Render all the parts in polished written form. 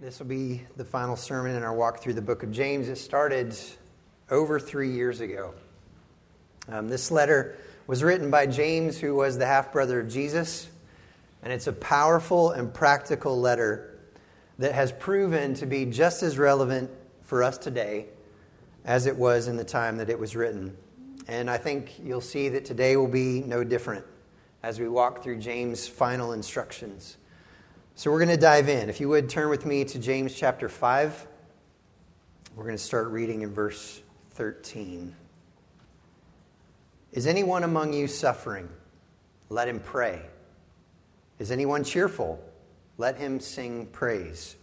This will be the final sermon in our walk through the book of James. It started over 3 years ago. This letter was written by James, who was the half-brother of Jesus, and it's a powerful and practical letter that has proven to be just as relevant for us today as it was in the time that it was written. And I think you'll see that today will be no different as we walk through James' final instructions. So we're going to dive in. If you would, turn with me to James chapter 5. We're going to start reading in verse 13. Is anyone among you suffering? Let him pray. Is anyone cheerful? Let him sing praise.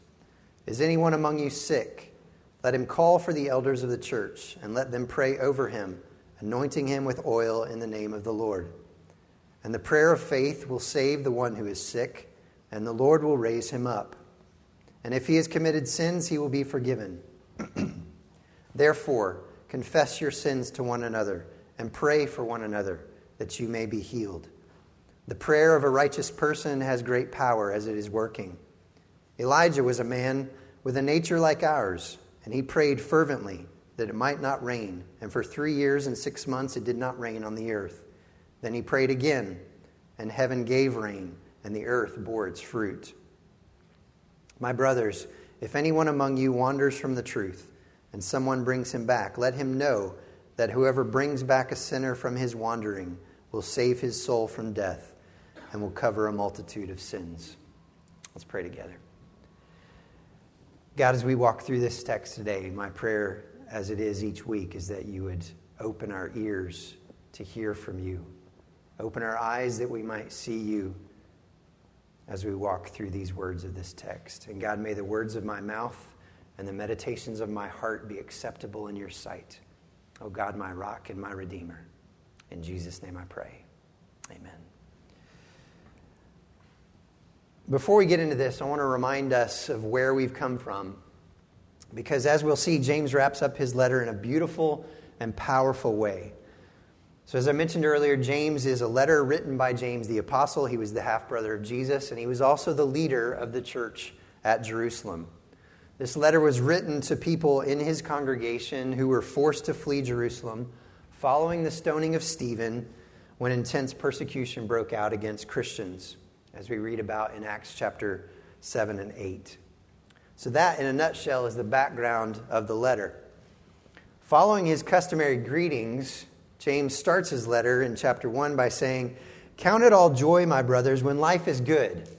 Is anyone among you sick? Let him call for the elders of the church, and let them pray over him, anointing him with oil in the name of the Lord. And the prayer of faith will save the one who is sick, and the Lord will raise him up. And if he has committed sins, he will be forgiven. Therefore, confess your sins to one another and pray for one another that you may be healed. The prayer of a righteous person has great power as it is working. Elijah was a man with a nature like ours, and he prayed fervently that it might not rain. And for 3 years and 6 months it did not rain on the earth. Then he prayed again, and heaven gave rain, and the earth bore its fruit. My brothers, if anyone among you wanders from the truth, and someone brings him back, let him know that whoever brings back a sinner from his wandering will save his soul from death and will cover a multitude of sins. Let's pray together. God, as we walk through this text today, my prayer, as it is each week, is that you would open our ears to hear from you. Open our eyes that we might see you as we walk through these words of this text. And God, may the words of my mouth and the meditations of my heart be acceptable in your sight. O God, my rock and my redeemer. In Jesus' name I pray. Amen. Before we get into this, I want to remind us of where we've come from, because as we'll see, James wraps up his letter in a beautiful and powerful way. So as I mentioned earlier, James is a letter written by James the Apostle. He was the half-brother of Jesus, and he was also the leader of the church at Jerusalem. This letter was written to people in his congregation who were forced to flee Jerusalem following the stoning of Stephen when intense persecution broke out against Christians, as we read about in Acts chapter 7 and 8. So that, in a nutshell, is the background of the letter. Following his customary greetings, James starts his letter in chapter 1 by saying, "Count it all joy, my brothers, when life is good."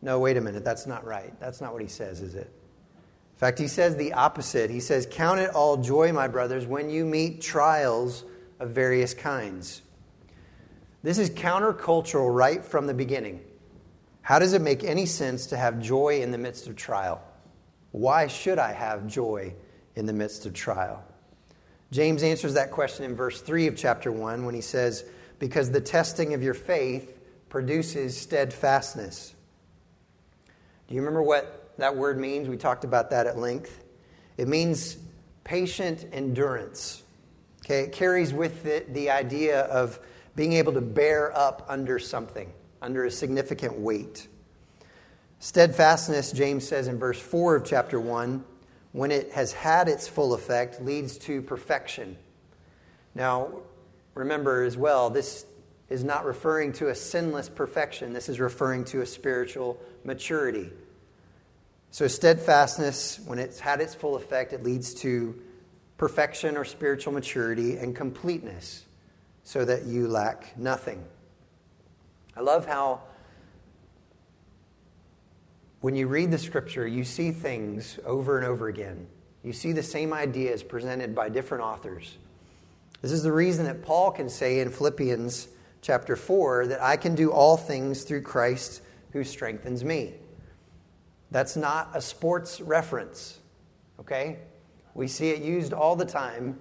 No, wait a minute, that's not right. That's not what he says, is it? In fact, he says the opposite. He says, "Count it all joy, my brothers, when you meet trials of various kinds." This is countercultural right from the beginning. How does it make any sense to have joy in the midst of trial? Why should I have joy in the midst of trial? James answers that question in verse 3 of chapter 1 when he says, "Because the testing of your faith produces steadfastness." Do you remember what that word means? We talked about that at length. It means patient endurance. Okay? It carries with it the idea of being able to bear up under something, under a significant weight. Steadfastness, James says in verse 4 of chapter 1, when it has had its full effect, leads to perfection. Now, remember as well, this is not referring to a sinless perfection. This is referring to a spiritual maturity. So steadfastness, when it's had its full effect, it leads to perfection or spiritual maturity and completeness, so that you lack nothing. I love how when you read the scripture, you see things over and over again. You see the same ideas presented by different authors. This is the reason that Paul can say in Philippians chapter 4 that I can do all things through Christ who strengthens me. That's not a sports reference, okay? We see it used all the time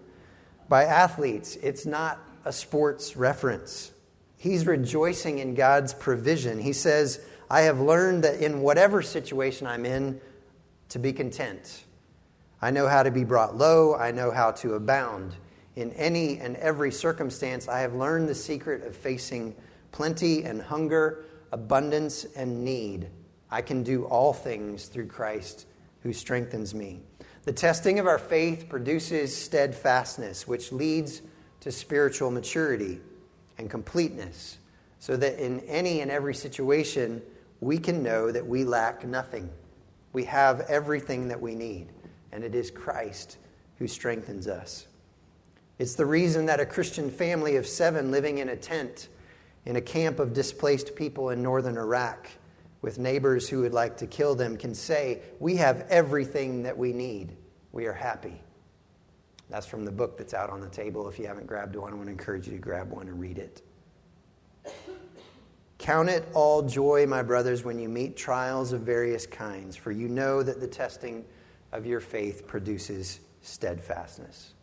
by athletes. It's not a sports reference. He's rejoicing in God's provision. He says, I have learned that in whatever situation I'm in, to be content. I know how to be brought low. I know how to abound. In any and every circumstance, I have learned the secret of facing plenty and hunger, abundance and need. I can do all things through Christ who strengthens me. The testing of our faith produces steadfastness, which leads to spiritual maturity and completeness, so that in any and every situation, we can know that we lack nothing. We have everything that we need, and it is Christ who strengthens us. It's the reason that a Christian family of 7 living in a tent in a camp of displaced people in northern Iraq with neighbors who would like to kill them can say, we have everything that we need. We are happy. That's from the book that's out on the table. If you haven't grabbed one, I want to encourage you to grab one and read it. Count it all joy, my brothers, when you meet trials of various kinds, for you know that the testing of your faith produces steadfastness.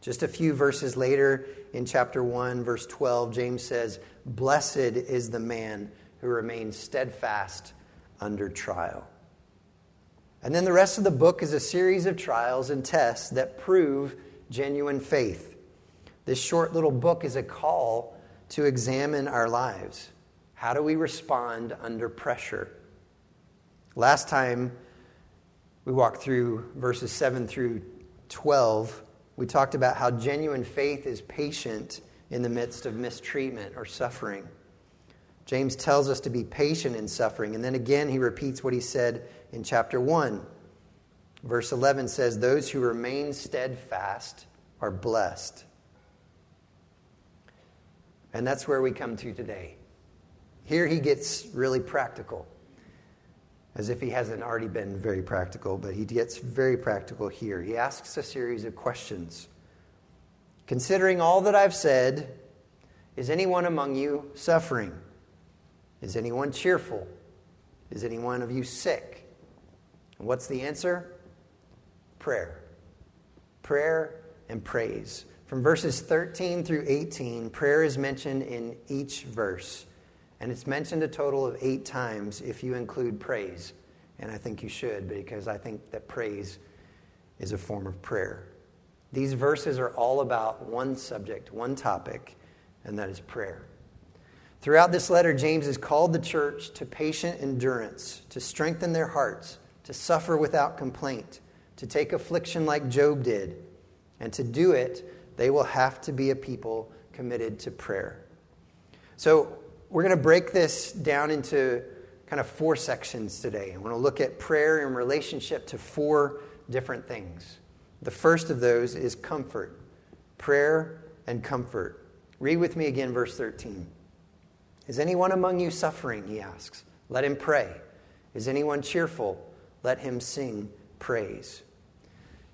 Just a few verses later, in chapter 1, verse 12, James says, blessed is the man who remains steadfast under trial. And then the rest of the book is a series of trials and tests that prove genuine faith. This short little book is a call to examine our lives. How do we respond under pressure? Last time we walked through verses 7 through 12, we talked about how genuine faith is patient in the midst of mistreatment or suffering. James tells us to be patient in suffering. And then again, he repeats what he said in chapter 1. Verse 11 says, those who remain steadfast are blessed. And that's where we come to today. Here he gets really practical. As if he hasn't already been very practical, but he gets very practical here. He asks a series of questions. Considering all that I've said, is anyone among you suffering? Is anyone cheerful? Is anyone of you sick? And what's the answer? Prayer. Prayer and praise. From verses 13 through 18, prayer is mentioned in each verse. And it's mentioned a total of 8 times if you include praise. And I think you should, because I think that praise is a form of prayer. These verses are all about one subject, one topic, and that is prayer. Throughout this letter, James has called the church to patient endurance, to strengthen their hearts, to suffer without complaint, to take affliction like Job did. And to do it, they will have to be a people committed to prayer. So we're going to break this down into kind of 4 sections today. I want to look at prayer in relationship to 4 different things. The first of those is comfort, prayer and comfort. Read with me again verse 13. Is anyone among you suffering, he asks. Let him pray. Is anyone cheerful? Let him sing praise.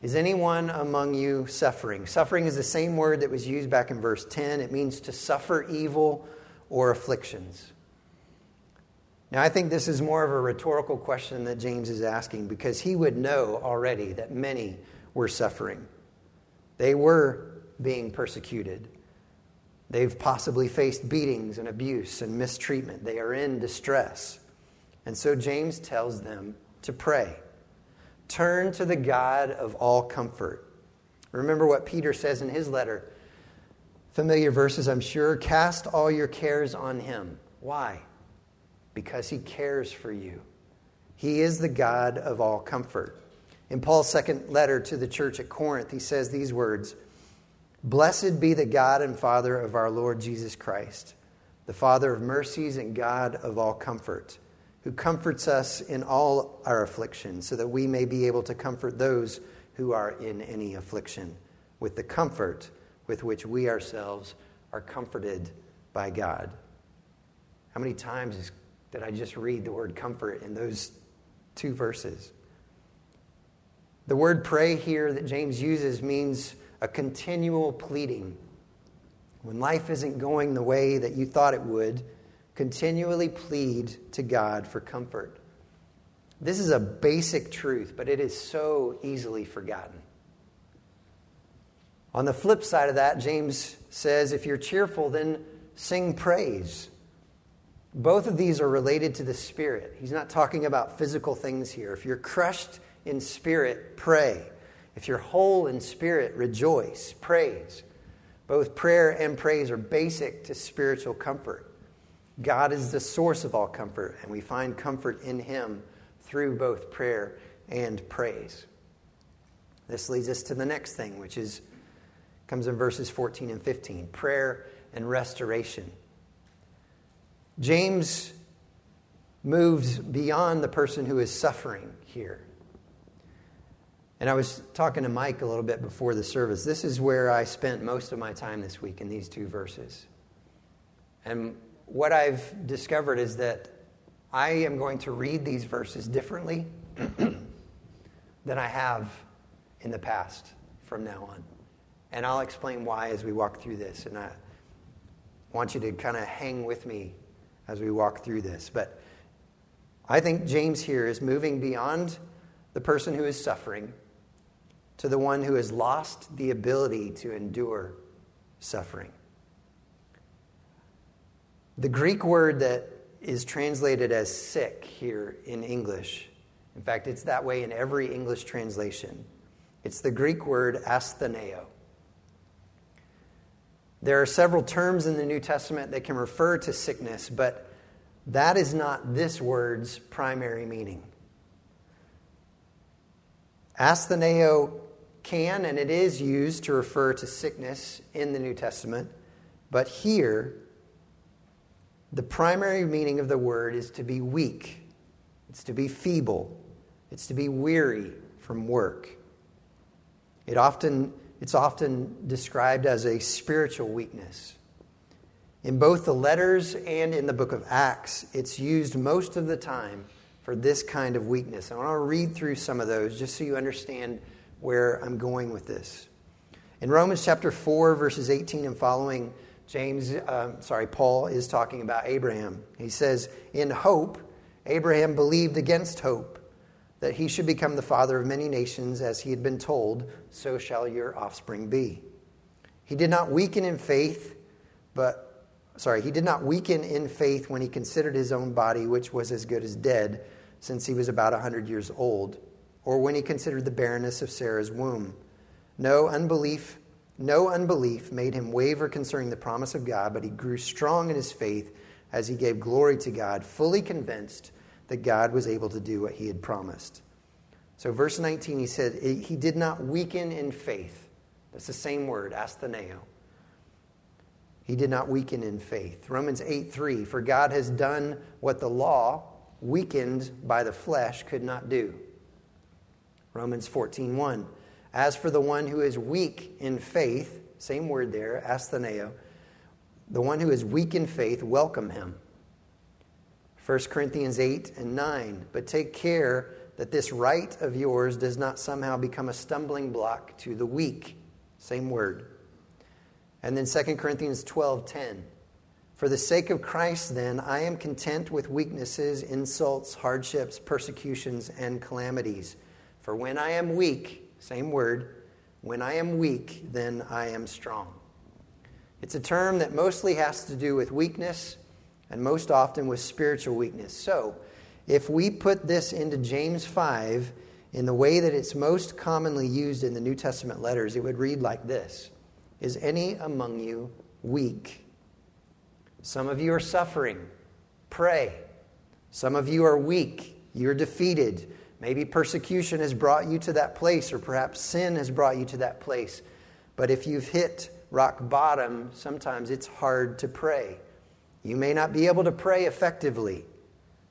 Is anyone among you suffering? Suffering is the same word that was used back in verse 10. It means to suffer evil or afflictions. Now, I think this is more of a rhetorical question that James is asking because he would know already that many were suffering. They were being persecuted. They've possibly faced beatings and abuse and mistreatment. They are in distress. And so James tells them to pray. Turn to the God of all comfort. Remember what Peter says in his letter. Familiar verses, I'm sure. Cast all your cares on him. Why? Because he cares for you. He is the God of all comfort. In Paul's second letter to the church at Corinth, he says these words, blessed be the God and Father of our Lord Jesus Christ, the Father of mercies and God of all comfort, who comforts us in all our afflictions, so that we may be able to comfort those who are in any affliction with the comfort with which we ourselves are comforted by God. How many times did I just read the word comfort in those 2 verses? The word pray here that James uses means a continual pleading. When life isn't going the way that you thought it would, continually plead to God for comfort. This is a basic truth, but it is so easily forgotten. On the flip side of that, James says, if you're cheerful, then sing praise. Both of these are related to the spirit. He's not talking about physical things here. If you're crushed in spirit, pray. If you're whole in spirit, rejoice, praise. Both prayer and praise are basic to spiritual comfort. God is the source of all comfort, and we find comfort in him through both prayer and praise. This leads us to the next thing, which comes in verses 14 and 15, prayer and restoration. James moves beyond the person who is suffering here. And I was talking to Mike a little bit before the service. This is where I spent most of my time this week, in these two verses. And what I've discovered is that I am going to read these verses differently than I have in the past from now on. And I'll explain why as we walk through this. And I want you to kind of hang with me as we walk through this. But I think James here is moving beyond the person who is suffering to the one who has lost the ability to endure suffering. The Greek word that is translated as sick here in English, in fact, it's that way in every English translation. It's the Greek word asthenēo. There are several terms in the New Testament that can refer to sickness, but that is not this word's primary meaning. Asthenēo can, and it is used to refer to sickness in the New Testament, but here, the primary meaning of the word is to be weak, it's to be feeble, it's to be weary from work. It's often described as a spiritual weakness. In both the letters and in the book of Acts, it's used most of the time for this kind of weakness. I want to read through some of those just so you understand where I'm going with this. In Romans chapter 4, verses 18 and following, Paul is talking about Abraham. He says, "In hope, Abraham believed against hope, that he should become the father of many nations, as he had been told, so shall your offspring be. He did not weaken in faith, he did not weaken in faith when he considered his own body, which was as good as dead, since he was about 100 years old, or when he considered the barrenness of Sarah's womb. No unbelief made him waver concerning the promise of God, but he grew strong in his faith as he gave glory to God, fully convinced that God was able to do what he had promised." So verse 19, he said, he did not weaken in faith. That's the same word, asthenēo. He did not weaken in faith. Romans 8:3, "For God has done what the law, weakened by the flesh, could not do." Romans 14:1, "As for the one who is weak in faith," same word there, asthenēo, "the one who is weak in faith, welcome him." 1 Corinthians 8 and 9, "But take care that this right of yours does not somehow become a stumbling block to the weak." Same word. And then 2 Corinthians 12:10, "For the sake of Christ, then, I am content with weaknesses, insults, hardships, persecutions, and calamities. For when I am weak," same word, "when I am weak, then I am strong." It's a term that mostly has to do with weakness and most often with spiritual weakness. So, if we put this into James 5 in the way that it's most commonly used in the New Testament letters, it would read like this: "Is any among you weak?" Some of you are suffering. Pray. Some of you are weak. You're defeated. Maybe persecution has brought you to that place, or perhaps sin has brought you to that place. But if you've hit rock bottom, sometimes it's hard to pray. You may not be able to pray effectively.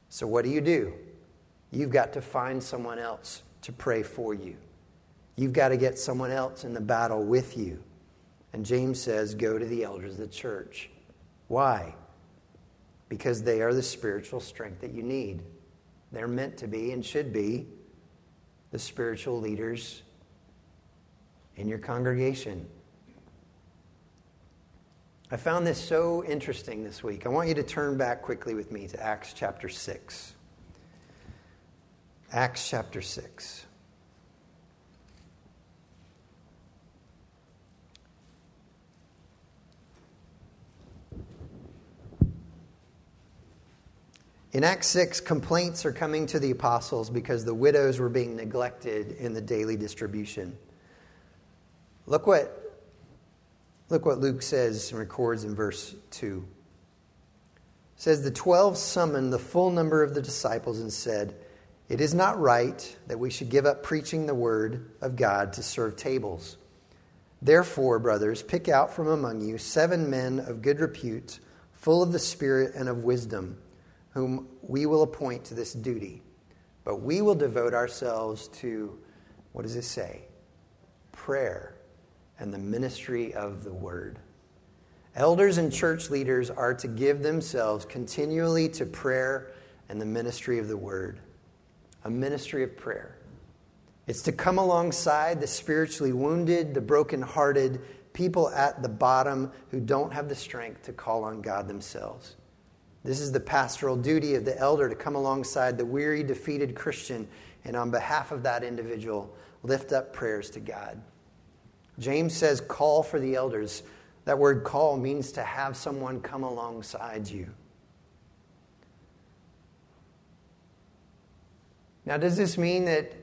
So what do? You've got to find someone else to pray for you. You've got to get someone else in the battle with you. And James says, go to the elders of the church. Why? Because they are the spiritual strength that you need. They're meant to be and should be the spiritual leaders in your congregation. I found this so interesting this week. I want you to turn back quickly with me to Acts chapter 6. Acts chapter 6. In Acts 6, complaints are coming to the apostles because the widows were being neglected in the daily distribution. Look what Luke says and records in verse 2. It says, "The 12 summoned the full number of the disciples and said, It is not right that we should give up preaching the word of God to serve tables. Therefore, brothers, pick out from among you 7 men of good repute, full of the Spirit and of wisdom, whom we will appoint to this duty. But we will devote ourselves to, what does it say? Prayer and the ministry of the word. Elders and church leaders are to give themselves continually to prayer and the ministry of the word. A ministry of prayer. It's to come alongside the spiritually wounded, the brokenhearted, people at the bottom who don't have the strength to call on God themselves. This is the pastoral duty of the elder, to come alongside the weary, defeated Christian and on behalf of that individual, lift up prayers to God. James says, call for the elders. That word call means to have someone come alongside you. Now, does this mean that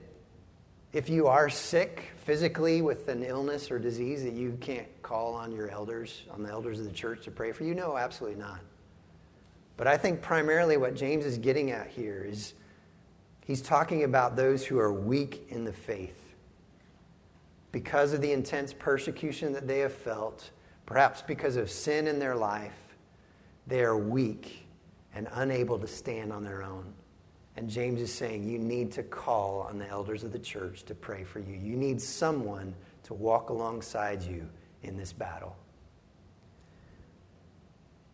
if you are sick physically with an illness or disease that you can't call on your elders, on the elders of the church to pray for you? No, absolutely not. But I think primarily what James is getting at here is he's talking about those who are weak in the faith. Because of the intense persecution that they have felt, perhaps because of sin in their life, they are weak and unable to stand on their own. And James is saying you need to call on the elders of the church to pray for you. You need someone to walk alongside you in this battle.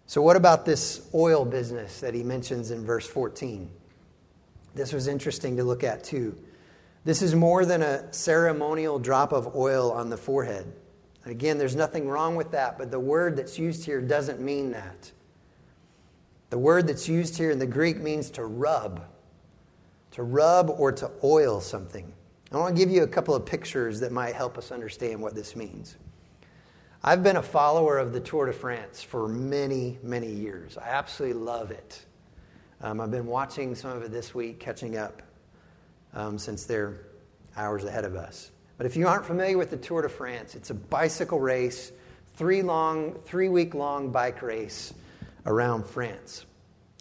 So what about this oil business that he mentions in verse 14? This was interesting to look at too. This is more than a ceremonial drop of oil on the forehead. Again, there's nothing wrong with that, but the word that's used here doesn't mean that. The word that's used here in the Greek means to rub or to oil something. I want to give you a couple of pictures that might help us understand what this means. I've been a follower of the Tour de France for many, many years. I absolutely love it. I've been watching some of it this week, catching up. Since they're hours ahead of us. But if you aren't familiar with the Tour de France, it's a bicycle race, 3-week-long bike race around France.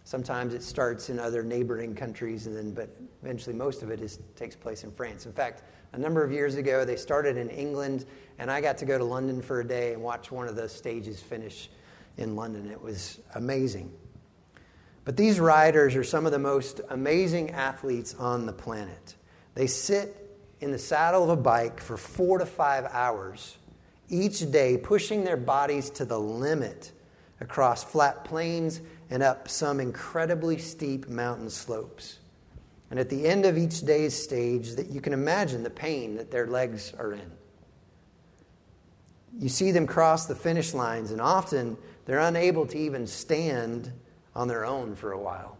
Sometimes it starts in other neighboring countries, but eventually most of it takes place in France. In fact, a number of years ago, they started in England, and I got to go to London for a day and watch one of those stages finish in London. It was amazing. But these riders are some of the most amazing athletes on the planet. They sit in the saddle of a bike for 4 to 5 hours each day, pushing their bodies to the limit across flat plains and up some incredibly steep mountain slopes. And at the end of each day's stage, that you can imagine the pain that their legs are in. You see them cross the finish lines, and often they're unable to even stand on their own for a while.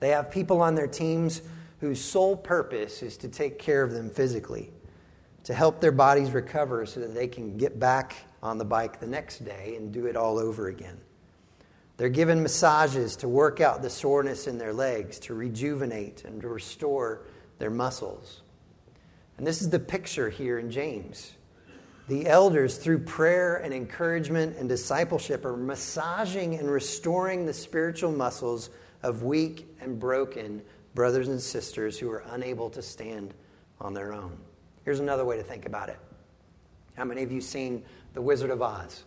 They have people on their teams whose sole purpose is to take care of them physically, to help their bodies recover so that they can get back on the bike the next day and do it all over again. They're given massages to work out the soreness in their legs, to rejuvenate and to restore their muscles. And this is the picture here in James. The elders, through prayer and encouragement and discipleship, are massaging and restoring the spiritual muscles of weak and broken brothers and sisters who are unable to stand on their own. Here's another way to think about it. How many of you seen The Wizard of Oz?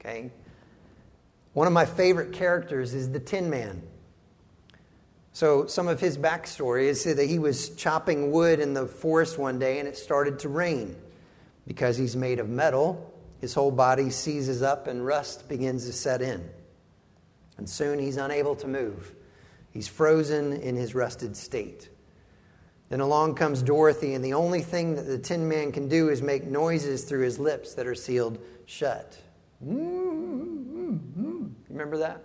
Okay. One of my favorite characters is the Tin Man. So some of his backstory is that he was chopping wood in the forest one day and it started to rain. Because he's made of metal, his whole body seizes up and rust begins to set in. And soon he's unable to move. He's frozen in his rusted state. Then along comes Dorothy, and the only thing that the Tin Man can do is make noises through his lips that are sealed shut. Remember that?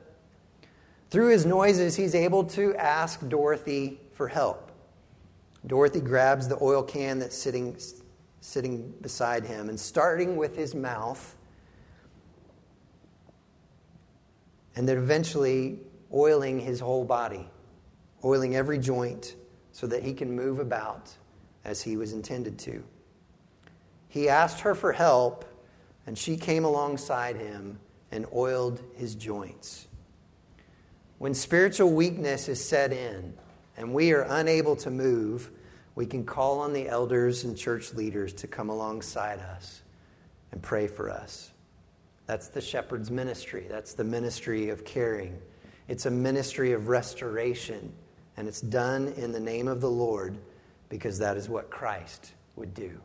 Through his noises, he's able to ask Dorothy for help. Dorothy grabs the oil can that's sitting beside him, and starting with his mouth, and then eventually oiling his whole body, oiling every joint so that he can move about as he was intended to. He asked her for help, and she came alongside him and oiled his joints. When spiritual weakness is set in and we are unable to move, we can call on the elders and church leaders to come alongside us and pray for us. That's the shepherd's ministry. That's the ministry of caring. It's a ministry of restoration, and it's done in the name of the Lord because that is what Christ would do.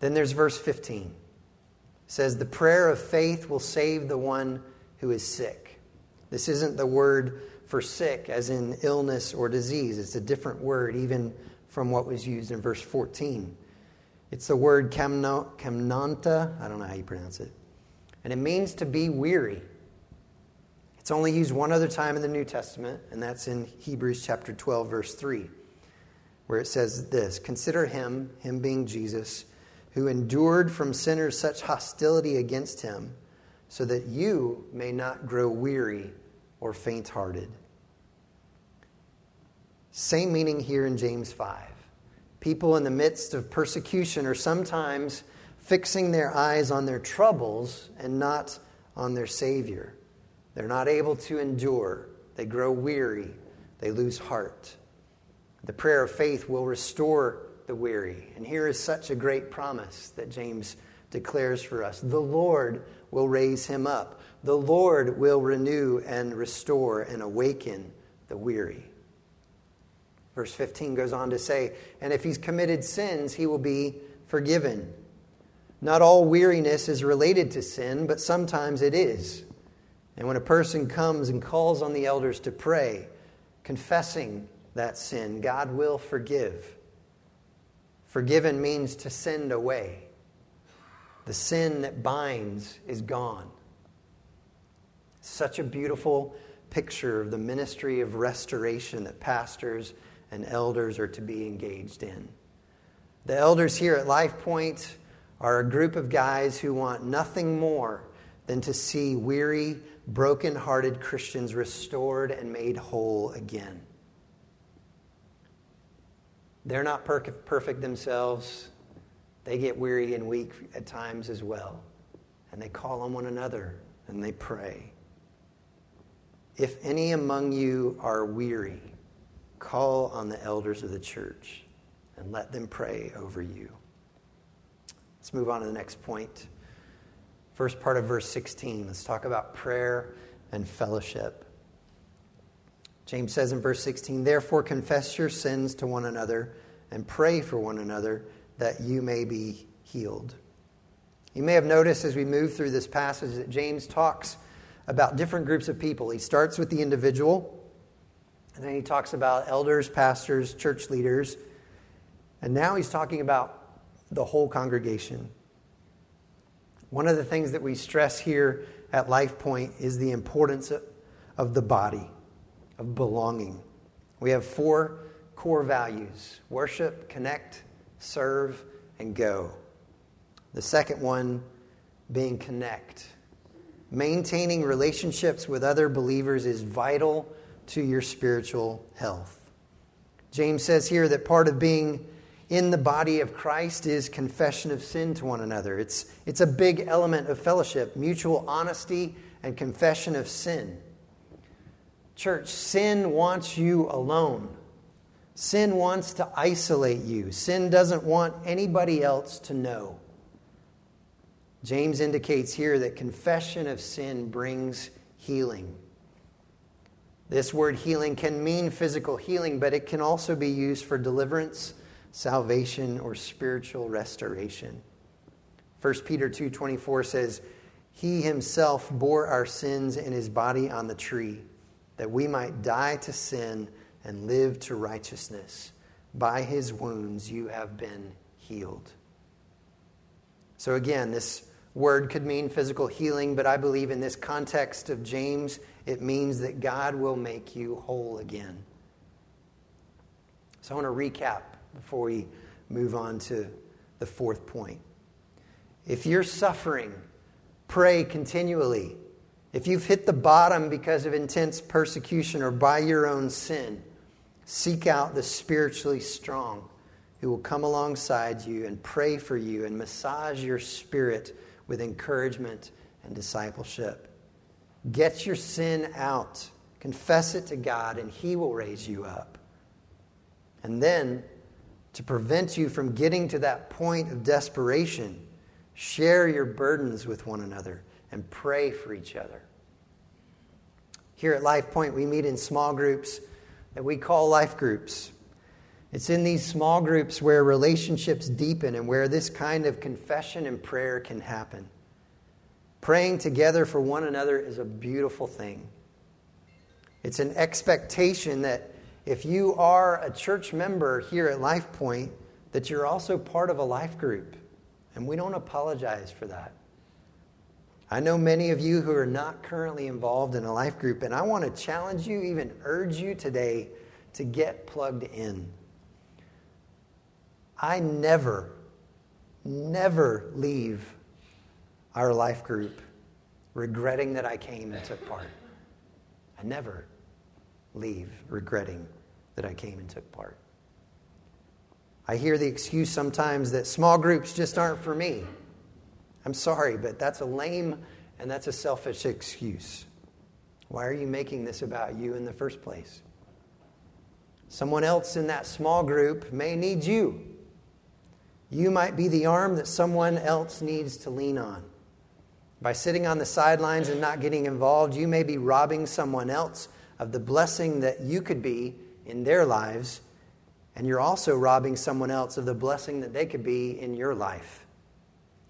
Then there's verse 15. It says, the prayer of faith will save the one who is sick. This isn't the word for sick as in illness or disease. It's a different word even from what was used in verse 14. It's the word kamnanta. I don't know how you pronounce it. And it means to be weary. It's only used one other time in the New Testament, and that's in Hebrews chapter 12, verse 3, where it says this, consider him being Jesus, who endured from sinners such hostility against him, so that you may not grow weary or faint-hearted. Same meaning here in James 5. People in the midst of persecution are sometimes fixing their eyes on their troubles and not on their Savior. They're not able to endure. They grow weary. They lose heart. The prayer of faith will restore the weary. And here is such a great promise that James declares for us. The Lord will raise him up. The Lord will renew and restore and awaken the weary. Verse 15 goes on to say, and if he's committed sins, he will be forgiven. Not all weariness is related to sin, but sometimes it is. And when a person comes and calls on the elders to pray, confessing that sin, God will forgive. Forgiven means to send away. The sin that binds is gone. Such a beautiful picture of the ministry of restoration that pastors and elders are to be engaged in. The elders here at LifePoint are a group of guys who want nothing more than to see weary, broken-hearted Christians restored and made whole again. They're not perfect themselves. They get weary and weak at times as well. And they call on one another and they pray. If any among you are weary, call on the elders of the church and let them pray over you. Let's move on to the next point. First part of verse 16. Let's talk about prayer and fellowship. James says in verse 16, therefore confess your sins to one another and pray for one another that you may be healed. You may have noticed as we move through this passage that James talks about different groups of people. He starts with the individual, and then he talks about elders, pastors, church leaders, and now he's talking about the whole congregation. One of the things that we stress here at LifePoint is the importance of the body, of belonging. We have four core values: worship, connect, serve, and go. The second one being connect. Maintaining relationships with other believers is vital to your spiritual health. James says here that part of being in the body of Christ is confession of sin to one another. It's a big element of fellowship, mutual honesty and confession of sin. Church, sin wants you alone. Sin wants to isolate you. Sin doesn't want anybody else to know. James indicates here that confession of sin brings healing. This word healing can mean physical healing, but it can also be used for deliverance, salvation, or spiritual restoration. 1 Peter 2:24 says, he himself bore our sins in his body on the tree, that we might die to sin and live to righteousness. By his wounds you have been healed. So again, this word could mean physical healing, but I believe in this context of James, it means that God will make you whole again. So I want to recap before we move on to the fourth point. If you're suffering, pray continually. If you've hit the bottom because of intense persecution or by your own sin, seek out the spiritually strong who will come alongside you and pray for you and massage your spirit with encouragement and discipleship. Get your sin out. Confess it to God, and He will raise you up. And then, to prevent you from getting to that point of desperation, share your burdens with one another and pray for each other. Here at LifePoint, we meet in small groups that we call life groups. It's in these small groups where relationships deepen and where this kind of confession and prayer can happen. Praying together for one another is a beautiful thing. It's an expectation that if you are a church member here at LifePoint, that you're also part of a life group. And we don't apologize for that. I know many of you who are not currently involved in a life group, and I want to challenge you, even urge you today, to get plugged in. I never leave our life group regretting that I came and took part. I never leave regretting that I came and took part. I hear the excuse sometimes that small groups just aren't for me. I'm sorry, but that's a lame and that's a selfish excuse. Why are you making this about you in the first place? Someone else in that small group may need you. You might be the arm that someone else needs to lean on. By sitting on the sidelines and not getting involved, you may be robbing someone else of the blessing that you could be in their lives, and you're also robbing someone else of the blessing that they could be in your life.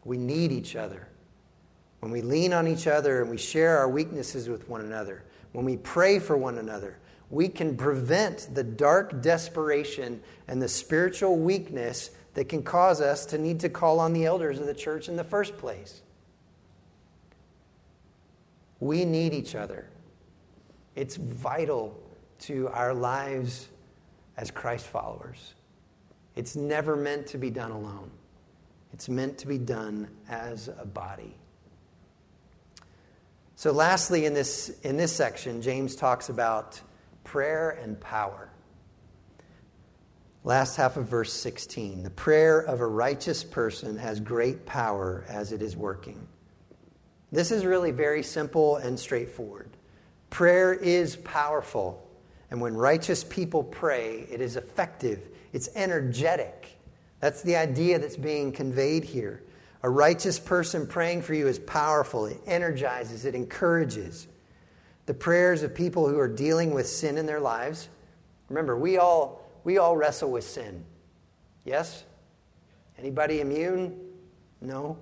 We need each other. When we lean on each other and we share our weaknesses with one another, when we pray for one another, we can prevent the dark desperation and the spiritual weakness that can cause us to need to call on the elders of the church in the first place. We need each other. It's vital to our lives as Christ followers. It's never meant to be done alone. It's meant to be done as a body. So lastly, in this section, James talks about prayer and power. Last half of verse 16. The prayer of a righteous person has great power as it is working. This is really very simple and straightforward. Prayer is powerful. And when righteous people pray, it is effective. It's energetic. That's the idea that's being conveyed here. A righteous person praying for you is powerful. It energizes. It encourages. The prayers of people who are dealing with sin in their lives. Remember, we all wrestle with sin. Yes? Anybody immune? No.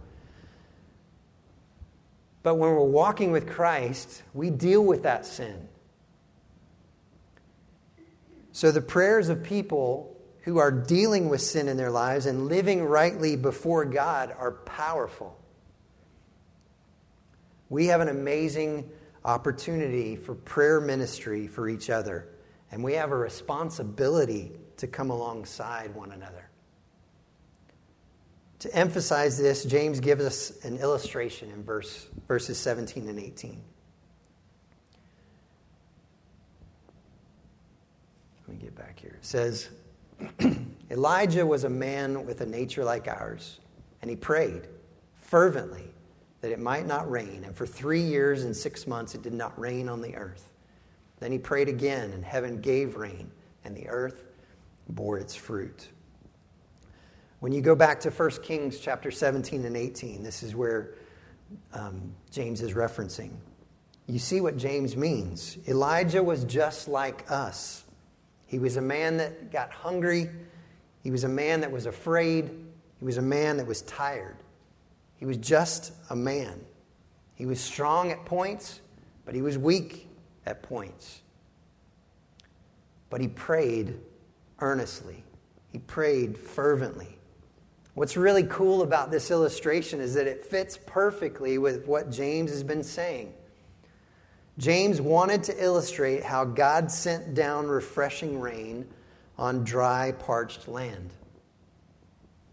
But when we're walking with Christ, we deal with that sin. So the prayers of people who are dealing with sin in their lives and living rightly before God are powerful. We have an amazing opportunity for prayer ministry for each other, and we have a responsibility to come alongside one another. To emphasize this, James gives us an illustration in verses 17 and 18. Let me get back here. It says, Elijah was a man with a nature like ours, and he prayed fervently that it might not rain. And for 3 years and 6 months, it did not rain on the earth. Then he prayed again, and heaven gave rain, and the earth bore its fruit. When you go back to 1 Kings chapter 17 and 18, this is where James is referencing. You see what James means. Elijah was just like us. He was a man that got hungry. He was a man that was afraid. He was a man that was tired. He was just a man. He was strong at points, but he was weak at points. But he prayed earnestly. He prayed fervently. What's really cool about this illustration is that it fits perfectly with what James has been saying. James wanted to illustrate how God sent down refreshing rain on dry, parched land.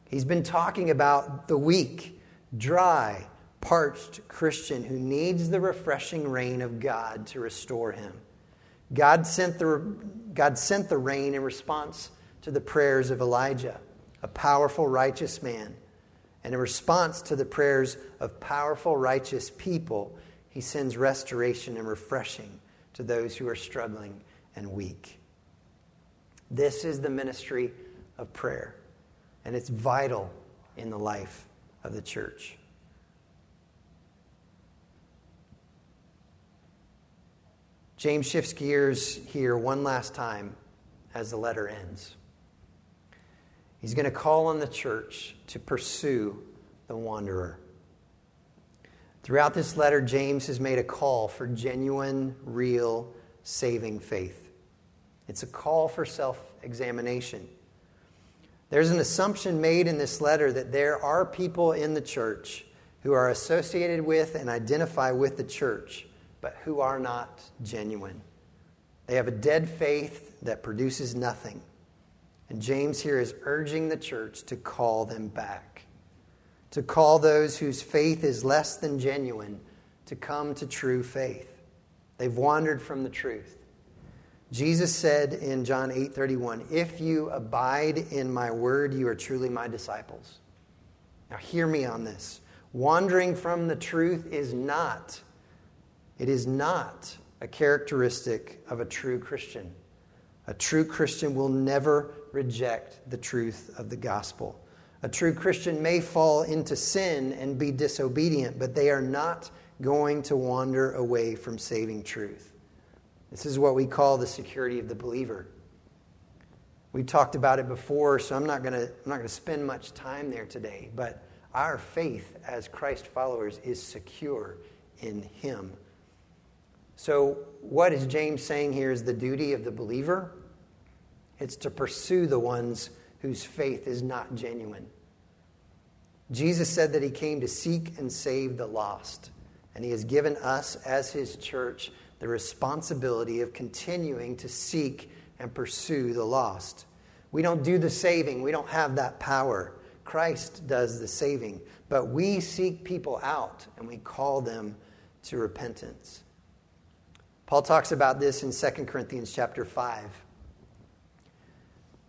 He's been talking about the weak, dry, parched Christian who needs the refreshing rain of God to restore him. God sent the rain in response to the prayers of Elijah, a powerful, righteous man. And in response to the prayers of powerful, righteous people, He sends restoration and refreshing to those who are struggling and weak. This is the ministry of prayer, and it's vital in the life of the church. James shifts gears here one last time as the letter ends. He's going to call on the church to pursue the wanderer. Throughout this letter, James has made a call for genuine, real, saving faith. It's a call for self-examination. There's an assumption made in this letter that there are people in the church who are associated with and identify with the church, but who are not genuine. They have a dead faith that produces nothing. And James here is urging the church to call them back, to call those whose faith is less than genuine to come to true faith. They've wandered from the truth. Jesus said in John 8:31, "If you abide in my word, you are truly my disciples." Now hear me on this. Wandering from the truth is not a characteristic of a true Christian. A true Christian will never reject the truth of the gospel. A true Christian may fall into sin and be disobedient, but they are not going to wander away from saving truth. This is what we call the security of the believer. We talked about it before, so I'm not going to spend much time there today, but our faith as Christ followers is secure in him. So what is James saying here is the duty of the believer? It's to pursue the ones whose faith is not genuine. Jesus said that he came to seek and save the lost, and he has given us as his church the responsibility of continuing to seek and pursue the lost. We don't do the saving. We don't have that power. Christ does the saving. But we seek people out, and we call them to repentance. Paul talks about this in 2 Corinthians chapter 5.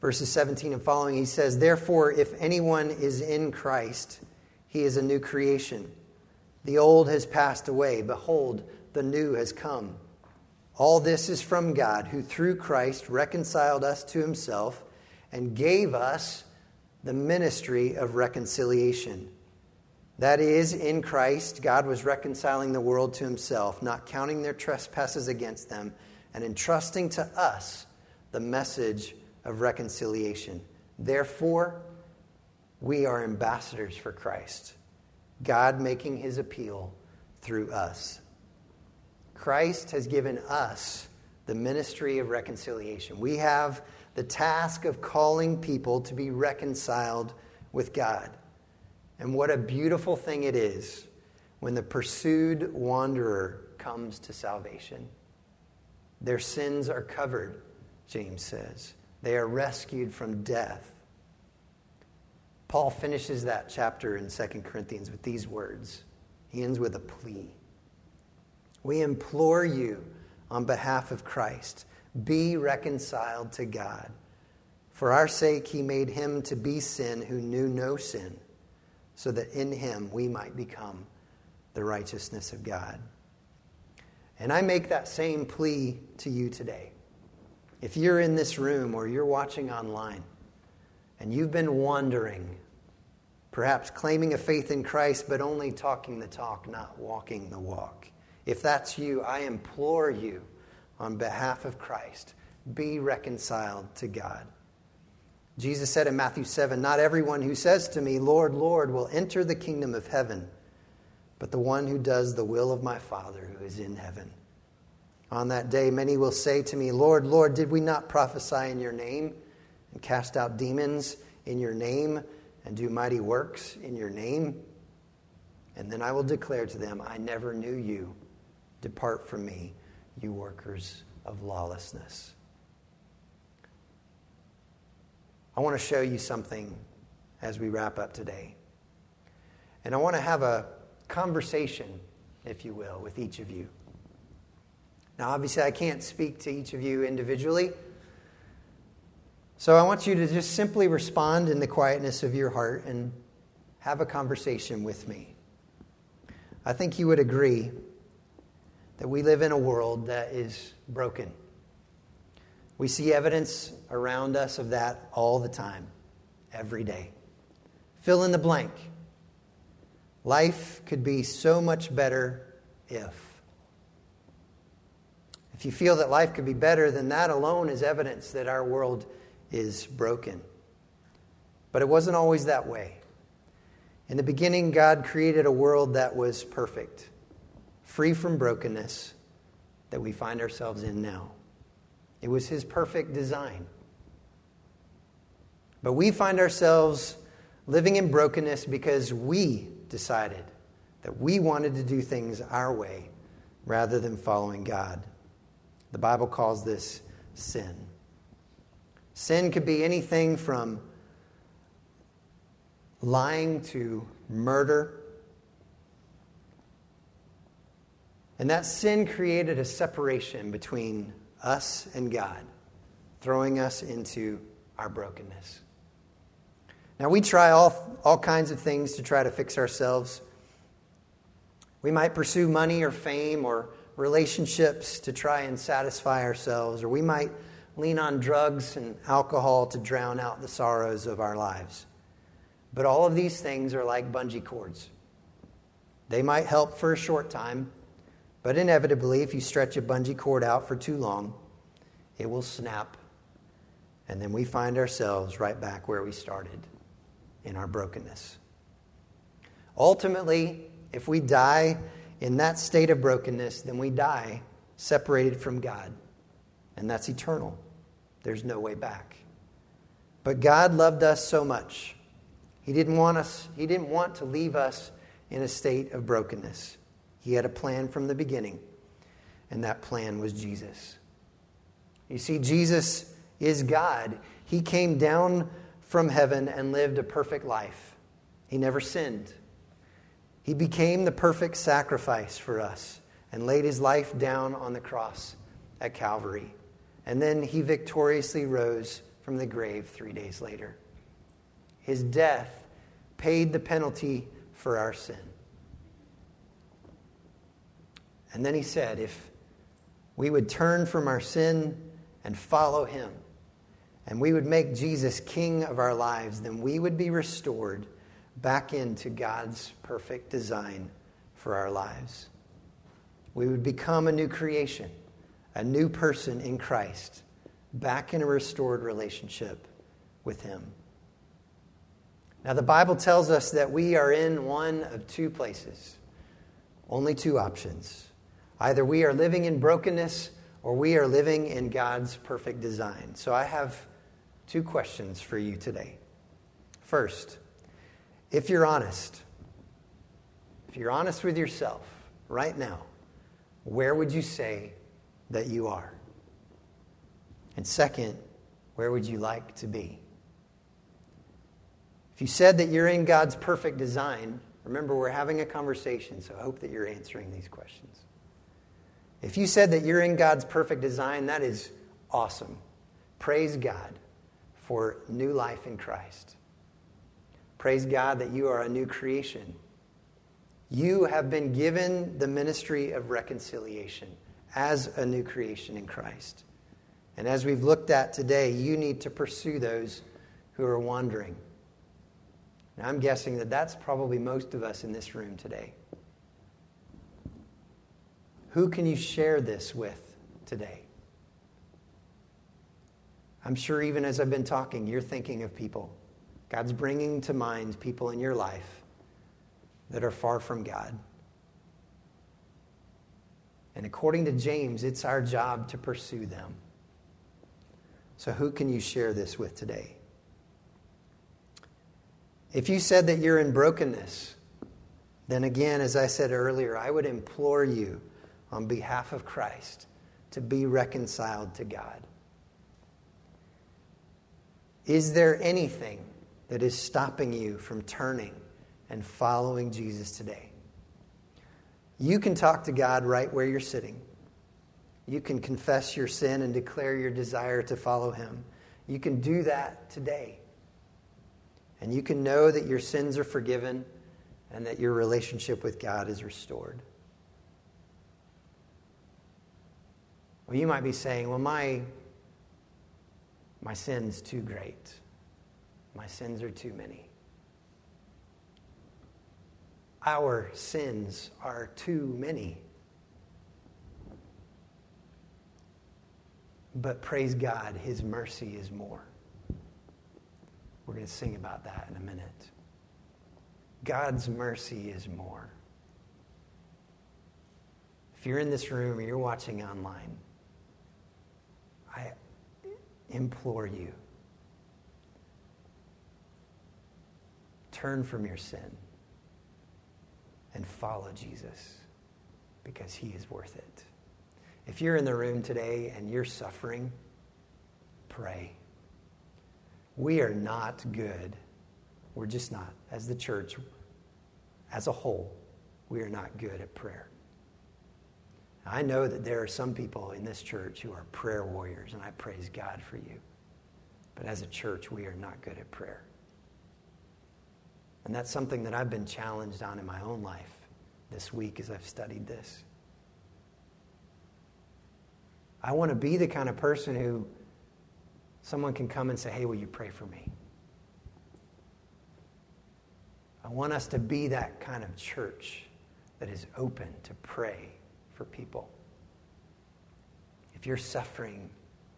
Verses 17 and following, he says, "Therefore, if anyone is in Christ, he is a new creation. The old has passed away. Behold, the new has come. All this is from God, who through Christ reconciled us to himself and gave us the ministry of reconciliation. That is, in Christ, God was reconciling the world to himself, not counting their trespasses against them, and entrusting to us the message of reconciliation. Therefore, we are ambassadors for Christ, God making his appeal through us." Christ has given us the ministry of reconciliation. We have the task of calling people to be reconciled with God. And what a beautiful thing it is when the pursued wanderer comes to salvation. Their sins are covered, James says. They are rescued from death. Paul finishes that chapter in 2 Corinthians with these words. He ends with a plea. "We implore you on behalf of Christ, be reconciled to God. For our sake he made him to be sin who knew no sin, so that in him we might become the righteousness of God." And I make that same plea to you today. If you're in this room or you're watching online and you've been wandering, perhaps claiming a faith in Christ but only talking the talk, not walking the walk. If that's you, I implore you on behalf of Christ, be reconciled to God. Jesus said in Matthew 7, "Not everyone who says to me, 'Lord, Lord,' will enter the kingdom of heaven, but the one who does the will of my Father who is in heaven. On that day, many will say to me, 'Lord, Lord, did we not prophesy in your name and cast out demons in your name and do mighty works in your name?' And then I will declare to them, 'I never knew you. Depart from me, you workers of lawlessness.'" I want to show you something as we wrap up today. And I want to have a conversation, if you will, with each of you. Now, obviously, I can't speak to each of you individually. So I want you to just simply respond in the quietness of your heart and have a conversation with me. I think you would agree that we live in a world that is broken. We see evidence around us of that all the time, every day. Fill in the blank. Life could be so much better if. If you feel that life could be better, then that alone is evidence that our world is broken. But it wasn't always that way. In the beginning, God created a world that was perfect, free from brokenness that we find ourselves in now. It was His perfect design. But we find ourselves living in brokenness because we decided that we wanted to do things our way rather than following God. The Bible calls this sin. Sin could be anything from lying to murder. And that sin created a separation between us and God, throwing us into our brokenness. Now, we try all kinds of things to try to fix ourselves. We might pursue money or fame or relationships to try and satisfy ourselves, or we might lean on drugs and alcohol to drown out the sorrows of our lives. But all of these things are like bungee cords. They might help for a short time, but inevitably, if you stretch a bungee cord out for too long, it will snap, and then we find ourselves right back where we started, in our brokenness. Ultimately, if we die in that state of brokenness, then we die separated from God, and that's eternal. There's no way back. But God loved us so much. He didn't want to leave us in a state of brokenness. He had a plan from the beginning, and that plan was Jesus. You see, Jesus is God. He came down from heaven and lived a perfect life. He never sinned. He became the perfect sacrifice for us and laid His life down on the cross at Calvary. And then He victoriously rose from the grave 3 days later. His death paid the penalty for our sin. And then He said, if we would turn from our sin and follow Him, and we would make Jesus King of our lives, then we would be restored back into God's perfect design for our lives. We would become a new creation, a new person in Christ, back in a restored relationship with Him. Now, the Bible tells us that we are in one of two places, only two options. Either we are living in brokenness or we are living in God's perfect design. So I have two questions for you today. First, if you're honest with yourself right now, where would you say that you are? And second, where would you like to be? If you said that you're in God's perfect design, remember, we're having a conversation, so I hope that you're answering these questions. If you said that you're in God's perfect design, that is awesome. Praise God for new life in Christ. Praise God that you are a new creation. You have been given the ministry of reconciliation as a new creation in Christ. And as we've looked at today, you need to pursue those who are wandering. And I'm guessing that that's probably most of us in this room today. Who can you share this with today? I'm sure even as I've been talking, you're thinking of people. God's bringing to mind people in your life that are far from God. And according to James, it's our job to pursue them. So who can you share this with today? If you said that you're in brokenness, then again, as I said earlier, I would implore you on behalf of Christ to be reconciled to God. Is there anything that is stopping you from turning and following Jesus today? You can talk to God right where you're sitting. You can confess your sin and declare your desire to follow Him. You can do that today. And you can know that your sins are forgiven and that your relationship with God is restored. Well, you might be saying, well, my sin's too great. My sins are too many. Our sins are too many. But praise God, His mercy is more. We're going to sing about that in a minute. God's mercy is more. If you're in this room or you're watching online, I implore you, turn from your sin and follow Jesus, because He is worth it. If you're in the room today and you're suffering, pray. We are not good. We're just not. As the church, as a whole, we are not good at prayer. I know that there are some people in this church who are prayer warriors, and I praise God for you. But as a church, we are not good at prayer. And that's something that I've been challenged on in my own life this week as I've studied this. I want to be the kind of person who someone can come and say, hey, will you pray for me? I want us to be that kind of church that is open to pray for people. If you're suffering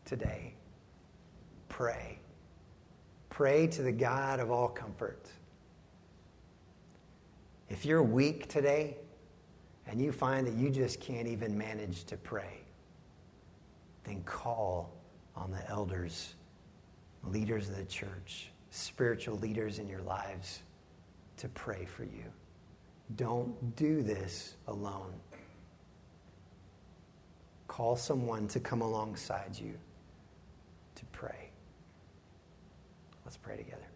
today, pray. Pray to the God of all comfort. If you're weak today and you find that you just can't even manage to pray, then call on the elders, leaders of the church, spiritual leaders in your lives to pray for you. Don't do this alone. Call someone to come alongside you to pray. Let's pray together.